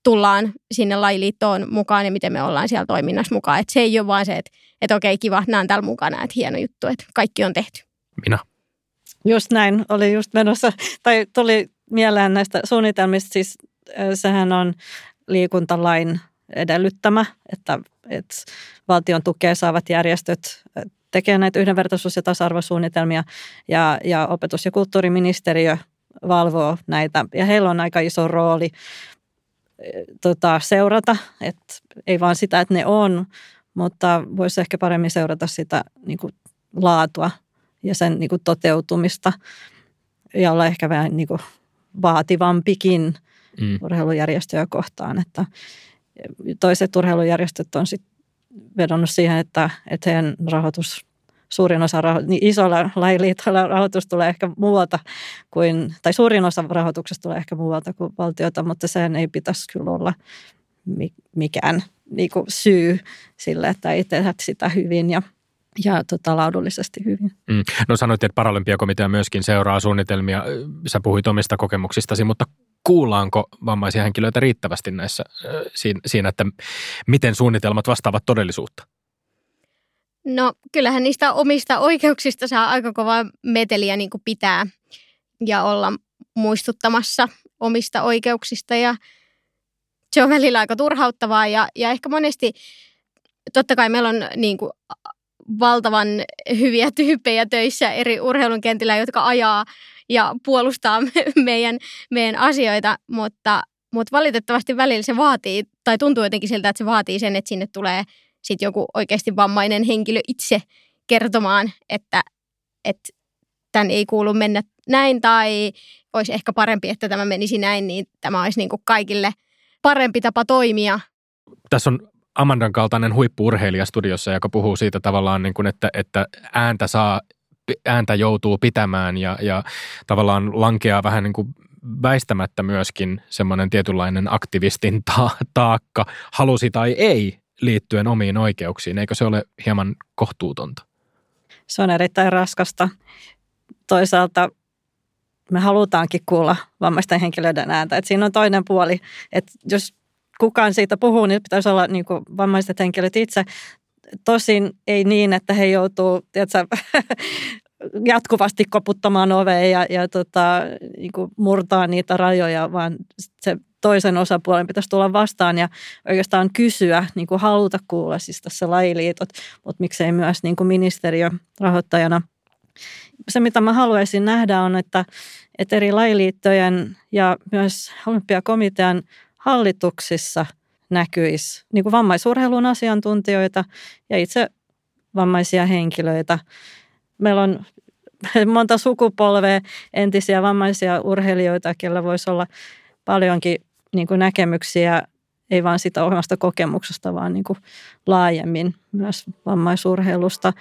tullaan sinne lajiliittoon mukaan ja miten me ollaan siellä toiminnassa mukaan. Että se ei ole vaan se, että okei kiva, nämä on täällä mukana, että hieno juttu, että kaikki on tehty. Mina. Just näin, oli just menossa, tai tuli mieleen näistä suunnitelmista, siis sehän on liikuntalain edellyttämä, että valtion tukea saavat järjestöt tekee näitä yhdenvertaisuus- ja tasa-arvosuunnitelmia ja opetus- ja kulttuuriministeriö valvoo näitä. Ja heillä on aika iso rooli seurata, että ei vaan sitä, että ne on, mutta voisi ehkä paremmin seurata sitä niin kuin laatua ja sen niin kuin toteutumista ja olla ehkä vähän niin kuin vaativampikin urheilujärjestöjä kohtaan, että toiset urheilujärjestöt on sitten vedonnut siihen, että heidän rahoitus, suurin osa rahoitus, niin isolla lajiliitolla rahoitus tulee ehkä muualta kuin, tai suurin osa rahoituksesta tulee ehkä muualta kuin valtiota, mutta sehän ei pitäisi kyllä olla mikään niin kuin syy sille, että ei tehdä sitä hyvin ja laadullisesti hyvin. Mm. No sanoit, että Paralympiakomitea myöskin seuraa suunnitelmia, sä puhuit omista kokemuksistasi, mutta kuullaanko vammaisia henkilöitä riittävästi näissä siinä, että miten suunnitelmat vastaavat todellisuutta? No kyllähän niistä omista oikeuksista saa aika kovaa meteliä niin kuin pitää ja olla muistuttamassa omista oikeuksista ja se on välillä aika turhauttavaa ja ehkä monesti totta kai meillä on niin kuin valtavan hyviä tyyppejä töissä eri urheilukentillä, jotka ajaa ja puolustaa meidän asioita, mutta valitettavasti välillä se vaatii, tai tuntuu jotenkin siltä, että se vaatii sen, että sinne tulee sitten joku oikeasti vammainen henkilö itse kertomaan, että tämän ei kuulu mennä näin, tai olisi ehkä parempi, että tämä menisi näin, niin tämä olisi niin kuin kaikille parempi tapa toimia. Tässä on Amandan kaltainen huippu-urheilija studiossa, joka puhuu siitä tavallaan, niin kuin, että ääntä joutuu pitämään ja tavallaan lankeaa vähän niin kuin väistämättä myöskin semmoinen tietynlainen aktivistin taakka, halusi tai ei, liittyen omiin oikeuksiin. Eikö se ole hieman kohtuutonta? Se on erittäin raskasta. Toisaalta me halutaankin kuulla vammaisten henkilöiden ääntä. Et siinä on toinen puoli, että jos kukaan siitä puhuu, niin pitäisi olla niin kuin vammaiset henkilöt itse. Tosin ei niin, että he joutuu jatkuvasti koputtamaan oveen ja niin kuin murtaa niitä rajoja, vaan se toisen osapuolen pitäisi tulla vastaan ja oikeastaan kysyä, niin kuin haluta kuulla siis tässä lajiliitot, mutta miksei myös niin kuin ministeriö rahoittajana. Se, mitä mä haluaisin nähdä on, että eri lajiliittojen ja myös Olympiakomitean hallituksissa näkyisi niin kuin vammaisurheilun asiantuntijoita ja itse vammaisia henkilöitä. Meillä on monta sukupolvea entisiä vammaisia urheilijoita, joilla voisi olla paljonkin niin kuin näkemyksiä, ei vain sitä omasta kokemuksesta, vaan niin kuin laajemmin myös vammaisurheilusta.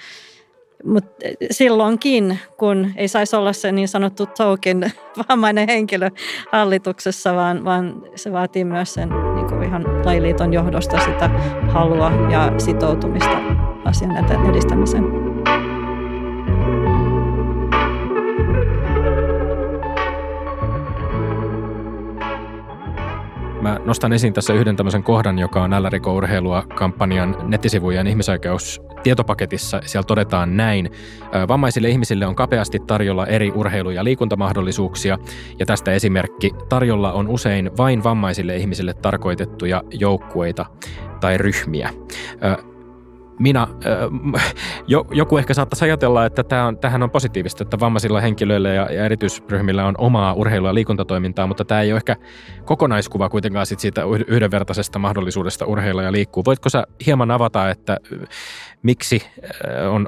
Mutta silloinkin, kun ei saisi olla se niin sanottu token vammainen henkilö hallituksessa, vaan se vaatii myös sen niin kuin ihan lajiliiton johdosta sitä halua ja sitoutumista asian edistämiseen. Mä nostan esiin tässä yhden tämmöisen kohdan, joka on Älä Riko Urheilua -kampanjan nettisivujen ihmisoikeustietopaketissa. Siellä todetaan näin. Vammaisille ihmisille on kapeasti tarjolla eri urheilu- ja liikuntamahdollisuuksia, ja tästä esimerkki: tarjolla on usein vain vammaisille ihmisille tarkoitettuja joukkueita tai ryhmiä. Mina, joku ehkä saattaisi ajatella, että tämähän on positiivista, että vammaisilla henkilöillä ja erityisryhmillä on omaa urheilu- ja liikuntatoimintaa, mutta tämä ei ole ehkä kokonaiskuva kuitenkaan siitä yhdenvertaisesta mahdollisuudesta urheilla ja liikkuu. Voitko sä hieman avata, että miksi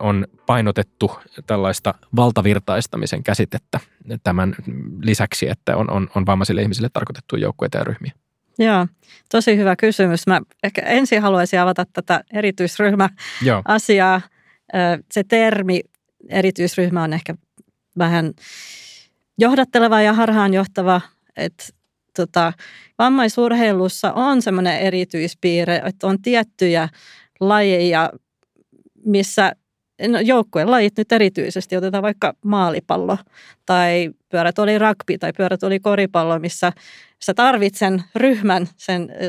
on painotettu tällaista valtavirtaistamisen käsitettä tämän lisäksi, että on vammaisille ihmisille tarkoitettuja joukkueita ja ryhmiä? Joo, tosi hyvä kysymys. Mä ehkä ensin haluaisin avata tätä erityisryhmäasiaa. Se termi erityisryhmä on ehkä vähän johdatteleva ja harhaanjohtava. Vammaisurheilussa on semmoinen erityispiirre, että on tiettyjä lajeja, missä joukkuelajit nyt erityisesti, otetaan vaikka maalipallo tai pyörätuolirugby tai pyörätuolikoripallo, missä sä tarvitset sen ryhmän,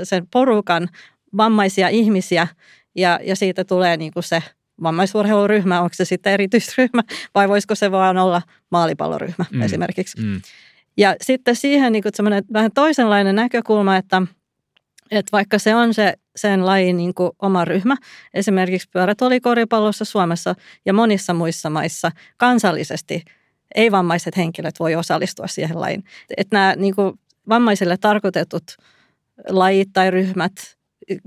sen porukan vammaisia ihmisiä ja siitä tulee niin kuin se vammaisurheiluryhmä, onko se sitten erityisryhmä vai voisiko se vaan olla maalipalloryhmä esimerkiksi. Ja sitten siihen niin kuin semmoinen vähän toisenlainen näkökulma, että vaikka se on sen lajin niin kuin oma ryhmä, esimerkiksi pyörätuolikoripallossa Suomessa ja monissa muissa maissa kansallisesti ei-vammaiset henkilöt voi osallistua siihen lajiin. Että nämä niin kuin vammaisille tarkoitetut lajit tai ryhmät,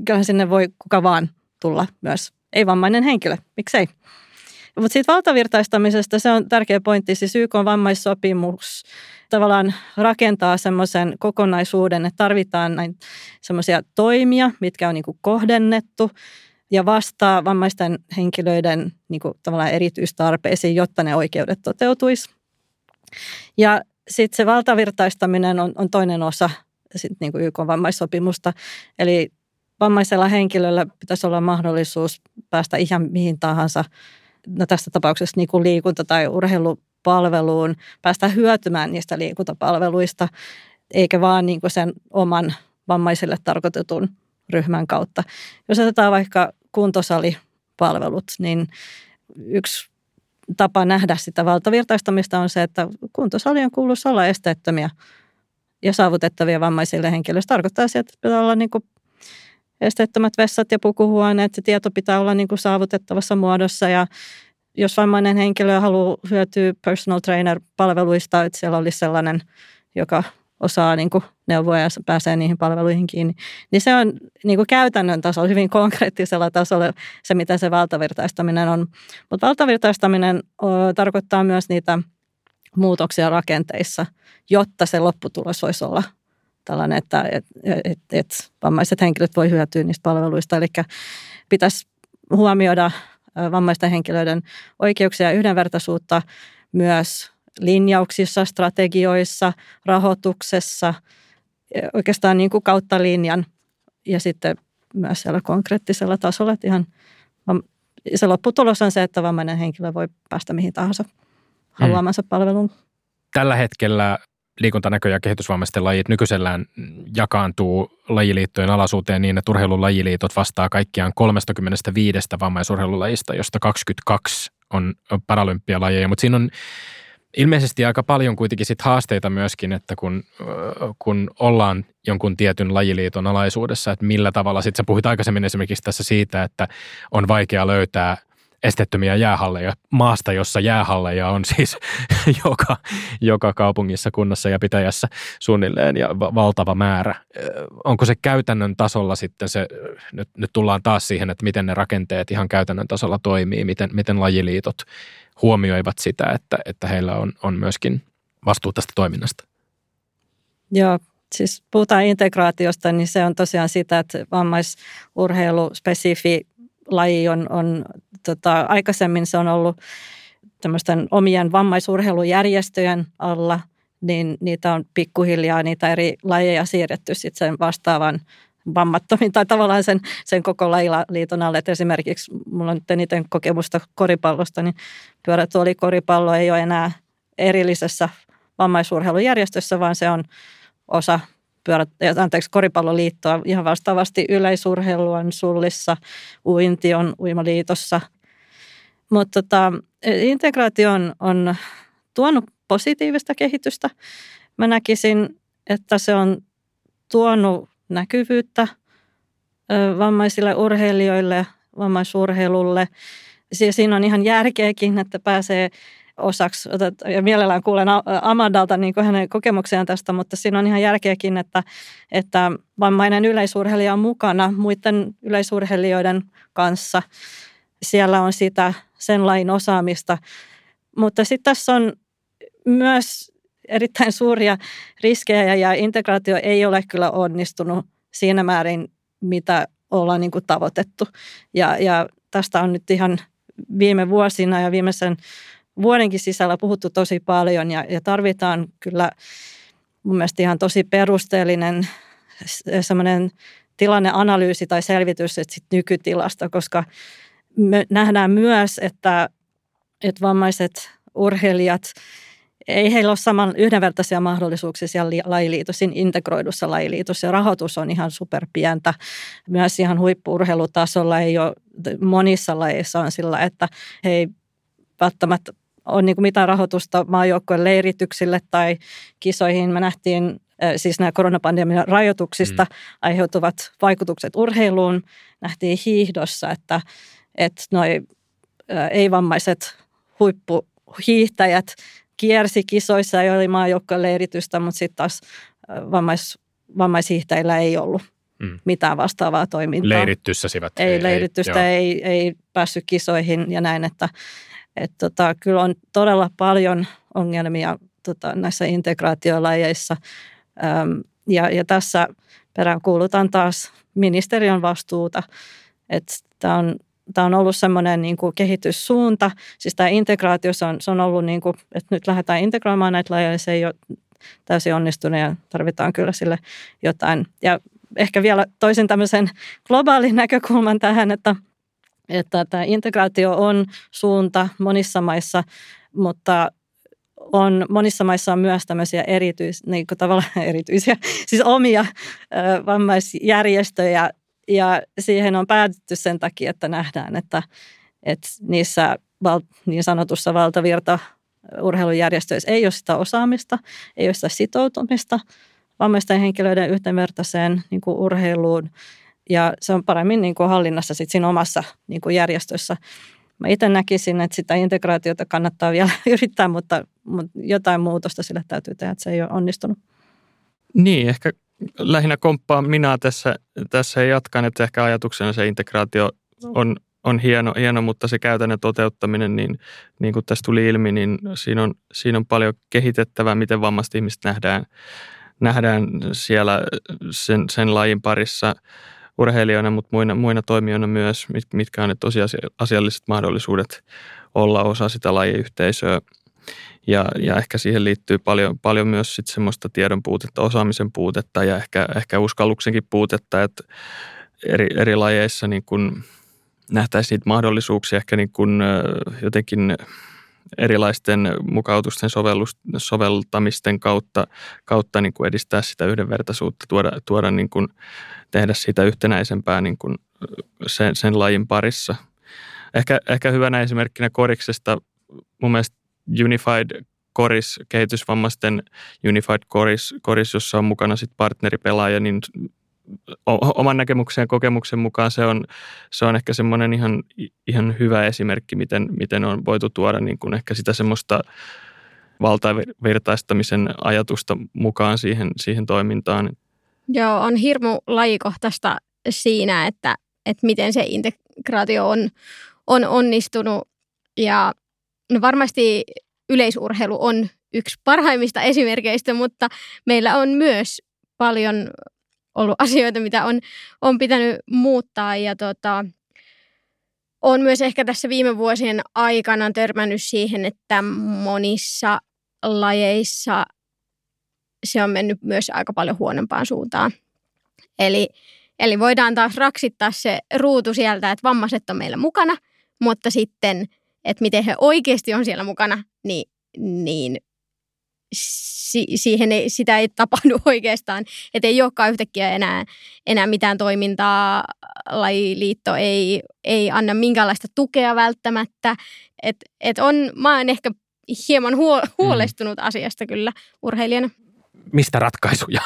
kyllähän sinne voi kuka vaan tulla myös. Ei-vammainen henkilö, miksei. Mutta siitä valtavirtaistamisesta se on tärkeä pointti. Siis YK:n vammaissopimus tavallaan rakentaa semmoisen kokonaisuuden, että tarvitaan näin semmoisia toimia, mitkä on niinku kohdennettu ja vastaa vammaisten henkilöiden niinku tavallaan erityistarpeisiin, jotta ne oikeudet toteutuisi. Ja sitten se valtavirtaistaminen on toinen osa sit niinku YK:n vammaissopimusta, eli vammaisella henkilöllä pitäisi olla mahdollisuus päästä ihan mihin tahansa, no tässä tapauksessa niin kuin liikunta- tai urheilupalveluun, päästään hyötymään niistä liikuntapalveluista, eikä vaan niin kuin sen oman vammaisille tarkoitetun ryhmän kautta. Jos otetaan vaikka kuntosalipalvelut, niin yksi tapa nähdä sitä valtavirtaistamista on se, että kuntosalien kuuluisi olla esteettömiä ja saavutettavia vammaisille henkilöille. Se tarkoittaa sitä, että pitää olla niin kuin esteettömät vessat ja pukuhuoneet, se tieto pitää olla niin kuin saavutettavassa muodossa, ja jos vammainen henkilö haluaa hyötyä personal trainer-palveluista, että siellä olisi sellainen, joka osaa niin kuin neuvoa ja pääsee niihin palveluihin kiinni, niin se on niin kuin käytännön tasolla, hyvin konkreettisella tasolla se, mitä se valtavirtaistaminen on. Mutta valtavirtaistaminen tarkoittaa myös niitä muutoksia rakenteissa, jotta se lopputulos voisi olla tällainen, että vammaiset henkilöt voi hyötyä niistä palveluista. Eli pitäisi huomioida vammaisten henkilöiden oikeuksia ja yhdenvertaisuutta myös linjauksissa, strategioissa, rahoituksessa, oikeastaan niin kuin kautta linjan ja sitten myös siellä konkreettisella tasolla. Että ihan se lopputulos on se, että vammainen henkilö voi päästä mihin tahansa haluamansa palveluun. Tällä hetkellä liikuntanäkö- ja kehitysvammaisten lajit nykyisellään jakaantuu lajiliittojen alaisuuteen niin, että urheilulajiliitot vastaa kaikkiaan 35 vammaisurheilulajista, josta 22 on paralympialajeja. Mutta siinä on ilmeisesti aika paljon kuitenkin sit haasteita myöskin, että kun ollaan jonkun tietyn lajiliiton alaisuudessa, että millä tavalla, sitten sä puhuit aikaisemmin esimerkiksi tässä siitä, että on vaikea löytää estettömiä jäähalleja maasta, jossa jäähalleja on siis joka kaupungissa, kunnassa ja pitäjässä suunnilleen ja valtava määrä. Onko se käytännön tasolla sitten se, nyt tullaan taas siihen, että miten ne rakenteet ihan käytännön tasolla toimii, miten lajiliitot huomioivat sitä, että heillä on myöskin vastuu tästä toiminnasta? Joo. Siis puhutaan integraatiosta, niin se on tosiaan sitä, että vammaisurheiluspesifi laji on aikaisemmin se on ollut tämmöisten omien vammaisurheilujärjestöjen alla, niin niitä on pikkuhiljaa niitä eri lajeja siirretty sitten sen vastaavan vammattomiin tai tavallaan sen koko lajiliiton alle. Et esimerkiksi mulla on nyt eniten kokemusta koripallosta, niin pyörätuolikoripallo ei ole enää erillisessä vammaisurheilujärjestössä, vaan se on osa koripalloliittoa, ihan vastaavasti yleisurheilu on Sullissa, uinti on Uimaliitossa. Mutta integraatio on tuonut positiivista kehitystä. Mä näkisin, että se on tuonut näkyvyyttä vammaisille urheilijoille, vammaisurheilulle. Siinä on ihan järkeäkin, että pääsee osaksi, ja mielellään kuulen Amandalta niin hänen kokemuksiaan tästä, mutta siinä on ihan järkeäkin, että vammainen yleisurheilija on mukana muiden yleisurheilijoiden kanssa. Siellä on sitä sen lain osaamista. Mutta sitten tässä on myös erittäin suuria riskejä ja integraatio ei ole kyllä onnistunut siinä määrin, mitä ollaan niin kuin tavoitettu. Ja tästä on nyt ihan viime vuosina ja viimeisen vuodenkin sisällä puhuttu tosi paljon ja tarvitaan kyllä mun mielestä ihan tosi perusteellinen semmoinen tilanneanalyysi tai selvitys että sit nykytilasta, koska me nähdään myös, että vammaiset urheilijat, ei heillä ole saman yhdenvertaisia mahdollisuuksia siellä lajiliitossa, siinä integroidussa lajiliitossa. Rahoitus on ihan superpientä. Myös ihan huippu-urheilutasolla ei ole, monissa lajeissa on sillä, että hei, välttämättä on niin kuin mitään rahoitusta maajoukkojen leirityksille tai kisoihin. Me nähtiin siis nämä koronapandemian rajoituksista aiheutuvat vaikutukset urheiluun. Nähtiin hiihdossa, että noi ei-vammaiset huippuhiihtäjät kiersi kisoissa ja oli maajoukkojen leiritystä, mutta sitten taas vammaishiihtäjillä ei ollut mitään vastaavaa toimintaa. Ei päässyt kisoihin ja näin, että kyllä on todella paljon ongelmia näissä integraatiolajeissa ja tässä peräänkuulutan taas ministeriön vastuuta, että tämä on ollut semmoinen niin kuin kehityssuunta, siis tämä integraatio se on ollut niin kuin, että nyt lähdetään integroimaan näitä lajeja, se ei ole täysin onnistunut ja tarvitaan kyllä sille jotain. Ja ehkä vielä toisin tämmöisen globaalin näkökulman tähän, että tämä integraatio on suunta monissa maissa, mutta monissa maissa on myös tämmöisiä siis omia vammaisjärjestöjä, ja siihen on päädytty sen takia, että nähdään, että niissä niin sanotussa valtavirtaurheilujärjestöissä ei ole sitä osaamista, ei ole sitä sitoutumista vammaisten henkilöiden yhdenvertaiseen niin kuin urheiluun, ja se on paremmin niin kuin hallinnassa sit siinä omassa niin kuin järjestössä. Mä itse näkisin, että sitä integraatiota kannattaa vielä yrittää, mutta jotain muutosta sille täytyy tehdä, että se ei ole onnistunut. Niin, ehkä lähinnä komppaan minä tässä jatkan, että ehkä ajatuksena se integraatio on hieno, mutta se käytännön toteuttaminen, niin kuin tässä tuli ilmi, niin siinä on paljon kehitettävää, miten vammaiset ihmiset nähdään siellä sen lajin parissa urheilijoina, mutta muina toimijoina myös, mitkä on ne tosiasialliset mahdollisuudet olla osa sitä lajiyhteisöä. Ja ehkä siihen liittyy paljon myös sit semmoista tiedon puutetta, osaamisen puutetta ja ehkä uskalluksenkin puutetta, että eri lajeissa niin kun nähtäisiin niitä mahdollisuuksia ehkä niin kun jotenkin erilaisten mukautusten soveltamisten kautta niin kuin edistää sitä yhdenvertaisuutta, tuoda niin kuin, tehdä sitä yhtenäisempää niin kuin sen lajin parissa. Ehkä hyvänä esimerkkinä koriksesta mun mielestä Unified Koris, kehitysvammaisten Unified Koris, jossa on mukana sit partneripelaaja, niin oman näkemyksen ja kokemuksen mukaan se on ehkä semmoinen ihan hyvä esimerkki, miten on voitu tuoda niin kuin ehkä sitä semmoista valtavirtaistamisen ajatusta mukaan siihen toimintaan. Joo, on hirmu lajikohtaista siinä, että miten se integraatio on onnistunut. Ja no varmasti yleisurheilu on yksi parhaimmista esimerkkeistä, mutta meillä on myös paljon ollut asioita, mitä on pitänyt muuttaa. Ja olen myös ehkä tässä viime vuosien aikana törmännyt siihen, että monissa lajeissa se on mennyt myös aika paljon huonompaan suuntaan. Eli voidaan taas raksittaa se ruutu sieltä, että vammaiset on meillä mukana, mutta sitten, että miten he oikeasti on siellä mukana, niin sitä ei tapahdu oikeastaan. Että ei olekaan yhtäkkiä enää mitään toimintaa. Lajiliitto ei anna minkäänlaista tukea välttämättä. Mä oon ehkä hieman huolestunut asiasta kyllä urheilijana. Mistä ratkaisuja?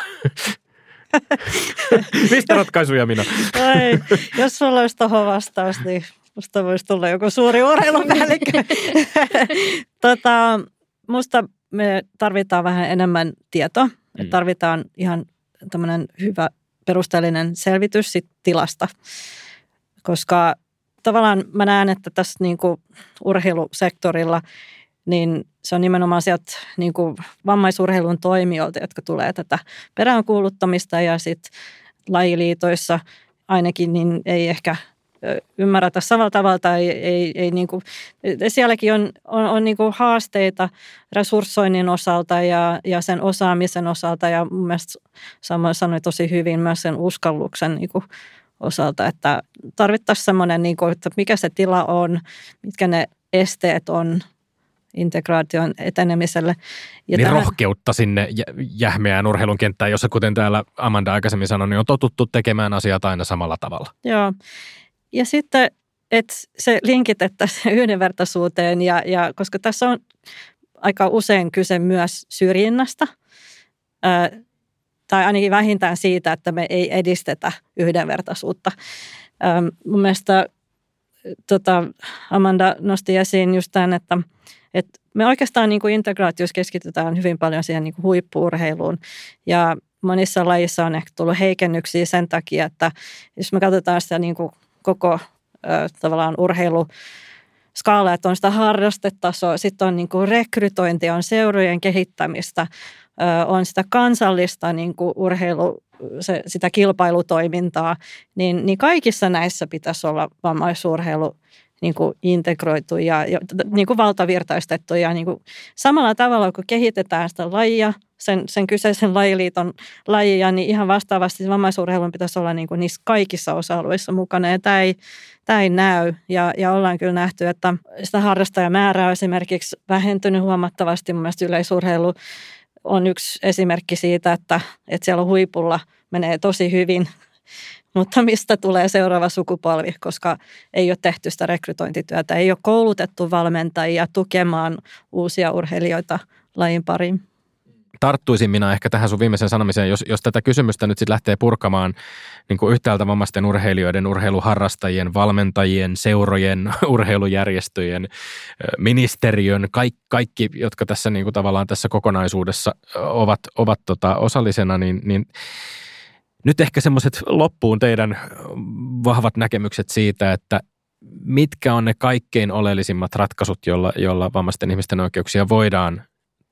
Mistä ratkaisuja, Mina? Ai, jos sulla olisi tuohon vastaus, niin musta voisi tulla joku suuri urheilupäällikkö. Musta me tarvitaan vähän enemmän tietoa. Me tarvitaan ihan tämmöinen hyvä perusteellinen selvitys sit tilasta, koska tavallaan mä näen, että tässä niinku urheilusektorilla niin se on nimenomaan sieltä niinku vammaisurheilun toimijoilta, jotka tulee tätä peräänkuuluttamista ja sitten lajiliitoissa ainakin niin ei ehkä ymmärretä samalla tavalla tai ei niinku, sielläkin on niinku haasteita resurssoinnin osalta ja sen osaamisen osalta ja mun mielestä Samuel sanoi tosi hyvin myös sen uskalluksen niinku osalta, että tarvittaisiin semmoinen, niinku, että mikä se tila on, mitkä ne esteet on integraation etenemiselle. Ja niin tähän rohkeutta sinne jähmeään urheilun kenttään, jossa kuten täällä Amanda aikaisemmin sanoi, niin on totuttu tekemään asiat aina samalla tavalla. Joo. Ja sitten, että se linkitettäisiin yhdenvertaisuuteen, ja koska tässä on aika usein kyse myös syrjinnästä, tai ainakin vähintään siitä, että me ei edistetä yhdenvertaisuutta. Mun mielestä Amanda nosti esiin just tämän, että me oikeastaan niin kuin integraatiossa keskitytään hyvin paljon siihen niin kuin huippu-urheiluun ja monissa lajissa on ehkä tullut heikennyksiä sen takia, että jos me katsotaan sitä niin kuin koko tavallaan urheiluskaala, että on sitä harrastetasoa, sitten on niin kuin rekrytointi, on seurojen kehittämistä, on sitä kansallista niin kuin sitä kilpailutoimintaa, niin kaikissa näissä pitäisi olla vammaisurheilu niin kuin integroitu ja niin kuin valtavirtaistettu. Ja niin kuin samalla tavalla, kun kehitetään sitä lajia, sen kyseisen lajiliiton lajia, niin ihan vastaavasti vammaisurheilun pitäisi olla niin kuin niissä kaikissa osa-alueissa mukana. Ja tämä ei näy. Ja ollaan kyllä nähty, että sitä harrastajamäärää on esimerkiksi vähentynyt huomattavasti. Mun mielestä yleisurheilu on yksi esimerkki siitä, että siellä huipulla menee tosi hyvin, mutta mistä tulee seuraava sukupolvi, koska ei ole tehty sitä rekrytointityötä, ei ole koulutettu valmentajia tukemaan uusia urheilijoita lajin pariin. Tarttuisin minä ehkä tähän sun viimeisen sanomiseen, jos tätä kysymystä nyt sitten lähtee purkamaan niin kuin yhtäältä vammaisten urheilijoiden, urheiluharrastajien, valmentajien, seurojen, urheilujärjestöjen, ministeriön, kaikki, jotka tässä niin kuin tavallaan tässä kokonaisuudessa ovat osallisena, niin nyt ehkä semmoiset loppuun teidän vahvat näkemykset siitä, että mitkä on ne kaikkein oleellisimmat ratkaisut, jolla vammaisten ihmisten oikeuksia voidaan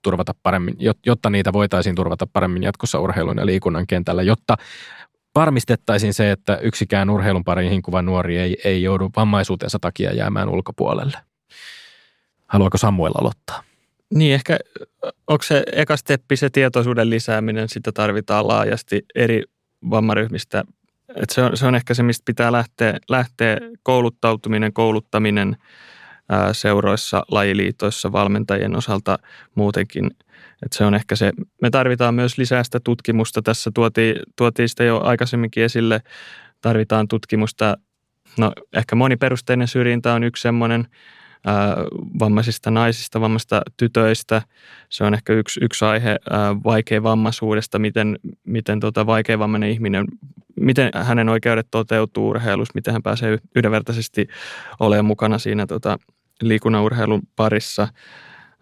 turvata paremmin, jotta niitä voitaisiin turvata paremmin jatkossa urheilun ja liikunnan kentällä, jotta varmistettaisiin se, että yksikään urheilun pariin hinkuva nuori ei joudu vammaisuutensa takia jäämään ulkopuolelle. Haluaako Samuel aloittaa? Niin, ehkä onko se eka steppi se tietoisuuden lisääminen, sitä tarvitaan laajasti eri vammaryhmistä. Et se on ehkä se, mistä pitää lähteä kouluttaminen, seuroissa, lajiliitoissa, valmentajien osalta muutenkin. Et se on ehkä se. Me tarvitaan myös lisää sitä tutkimusta. Tässä tuotiin sitä jo aikaisemminkin esille. Tarvitaan tutkimusta. No, ehkä moniperusteinen syrjintä on yksi semmoinen. Vammaisista naisista, vammaisista tytöistä. Se on ehkä yksi aihe vaikeavammaisuudesta, miten vaikeavammainen ihminen miten hänen oikeudet toteutuu urheilussa, miten hän pääsee yhdenvertaisesti olemaan mukana siinä liikunnan urheilun parissa.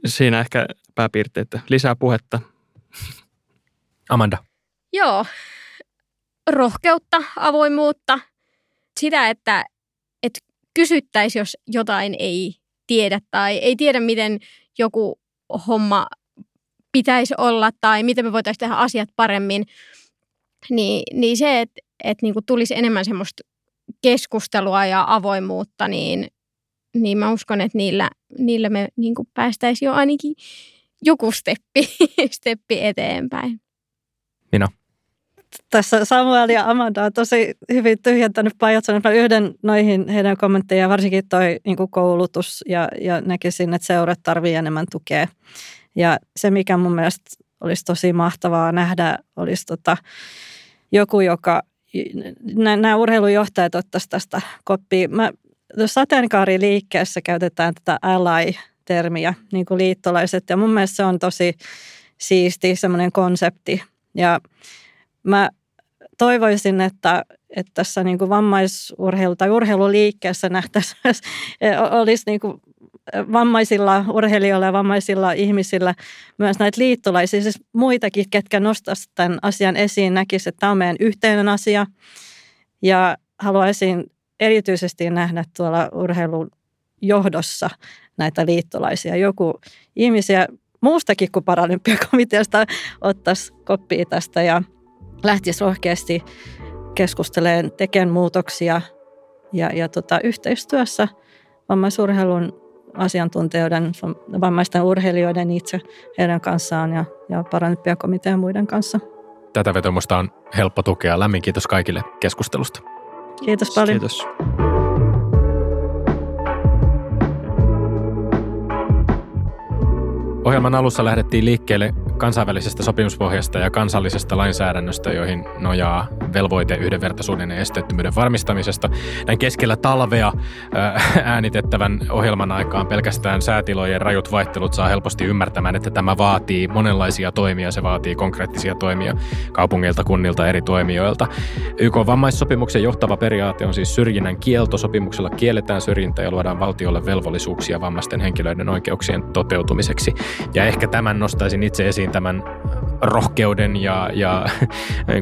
Siinä ehkä pääpiirteitä. Lisää puhetta. Amanda. Joo. Rohkeutta, avoimuutta. Sitä, että kysyttäisiin, jos jotain ei tiedä tai ei tiedä, miten joku homma pitäisi olla tai miten me voitaisiin tehdä asiat paremmin. Niin se, että niinku tulisi enemmän semmoista keskustelua ja avoimuutta, niin mä uskon, että niillä me niinku päästäisiin jo ainakin joku steppi eteenpäin. Minä. Tässä Samuel ja Amanda on tosi hyvin tyhjentänyt pajatson. Mä yhden noihin heidän kommentteihin, varsinkin toi niinku koulutus ja näkisin, että seurat tarvii enemmän tukea. Ja se, mikä mun mielestä olisi tosi mahtavaa nähdä, olisi joku, joka nämä urheilujohtajat ottaisiin tästä koppia. Sateenkaariliikkeessä käytetään tätä ally-termiä, niin kuin liittolaiset, ja mun mielestä se on tosi siisti semmoinen konsepti. Ja mä toivoisin, että tässä niin kuin vammaisurheilu tai urheiluliikkeessä nähtäisiin, olisi niin kuin vammaisilla urheilijoilla ja vammaisilla ihmisillä myös näitä liittolaisia, siis muitakin, ketkä nostaisivat tämän asian esiin, näkisivät, että tämä on meidän yhteinen asia. Ja haluaisin erityisesti nähdä tuolla urheilun johdossa näitä liittolaisia. Joku ihmisiä muustakin kuin Paralympiakomiteasta ottaisi koppia tästä ja lähtisi rohkeasti keskustelemaan, tekemään muutoksia ja yhteistyössä vammaisurheilun asiantuntijoiden, vammaisten urheilijoiden itse heidän kanssaan ja Paralympiakomitean muiden kanssa. Tätä vetomusta on helppo tukea. Lämmin kiitos kaikille keskustelusta. Kiitos paljon. Kiitos. Ohjelman alussa lähdettiin liikkeelle kansainvälisestä sopimuspohjasta ja kansallisesta lainsäädännöstä, joihin nojaa velvoite yhdenvertaisuuden ja esteettömyyden varmistamisesta. Näin keskellä talvea äänitettävän ohjelman aikaan pelkästään säätilojen rajut vaihtelut saa helposti ymmärtämään, että tämä vaatii monenlaisia toimia. Se vaatii konkreettisia toimia kaupungeilta, kunnilta, eri toimijoilta. YK:n vammaissopimuksen johtava periaate on siis syrjinnän kielto. Sopimuksella kielletään syrjintä ja luodaan valtiolle velvollisuuksia vammaisten henkilöiden oikeuksien toteutumiseksi. Ja ehkä tämän nostaisin itse esiin, tämän rohkeuden ja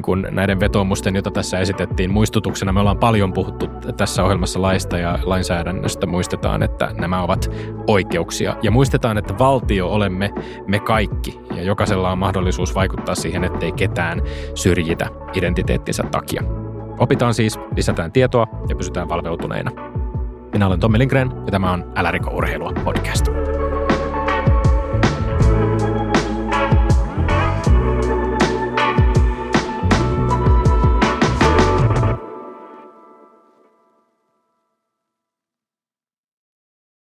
kun näiden vetoomusten, jota tässä esitettiin, muistutuksena. Me ollaan paljon puhuttu tässä ohjelmassa laista ja lainsäädännöstä. Muistetaan, että nämä ovat oikeuksia. Ja muistetaan, että valtio olemme me kaikki. Ja jokaisella on mahdollisuus vaikuttaa siihen, ettei ketään syrjitä identiteettinsä takia. Opitaan siis, lisätään tietoa ja pysytään valveutuneina. Minä olen Tommi Lindgren ja tämä on Älä Riko Urheilua podcast.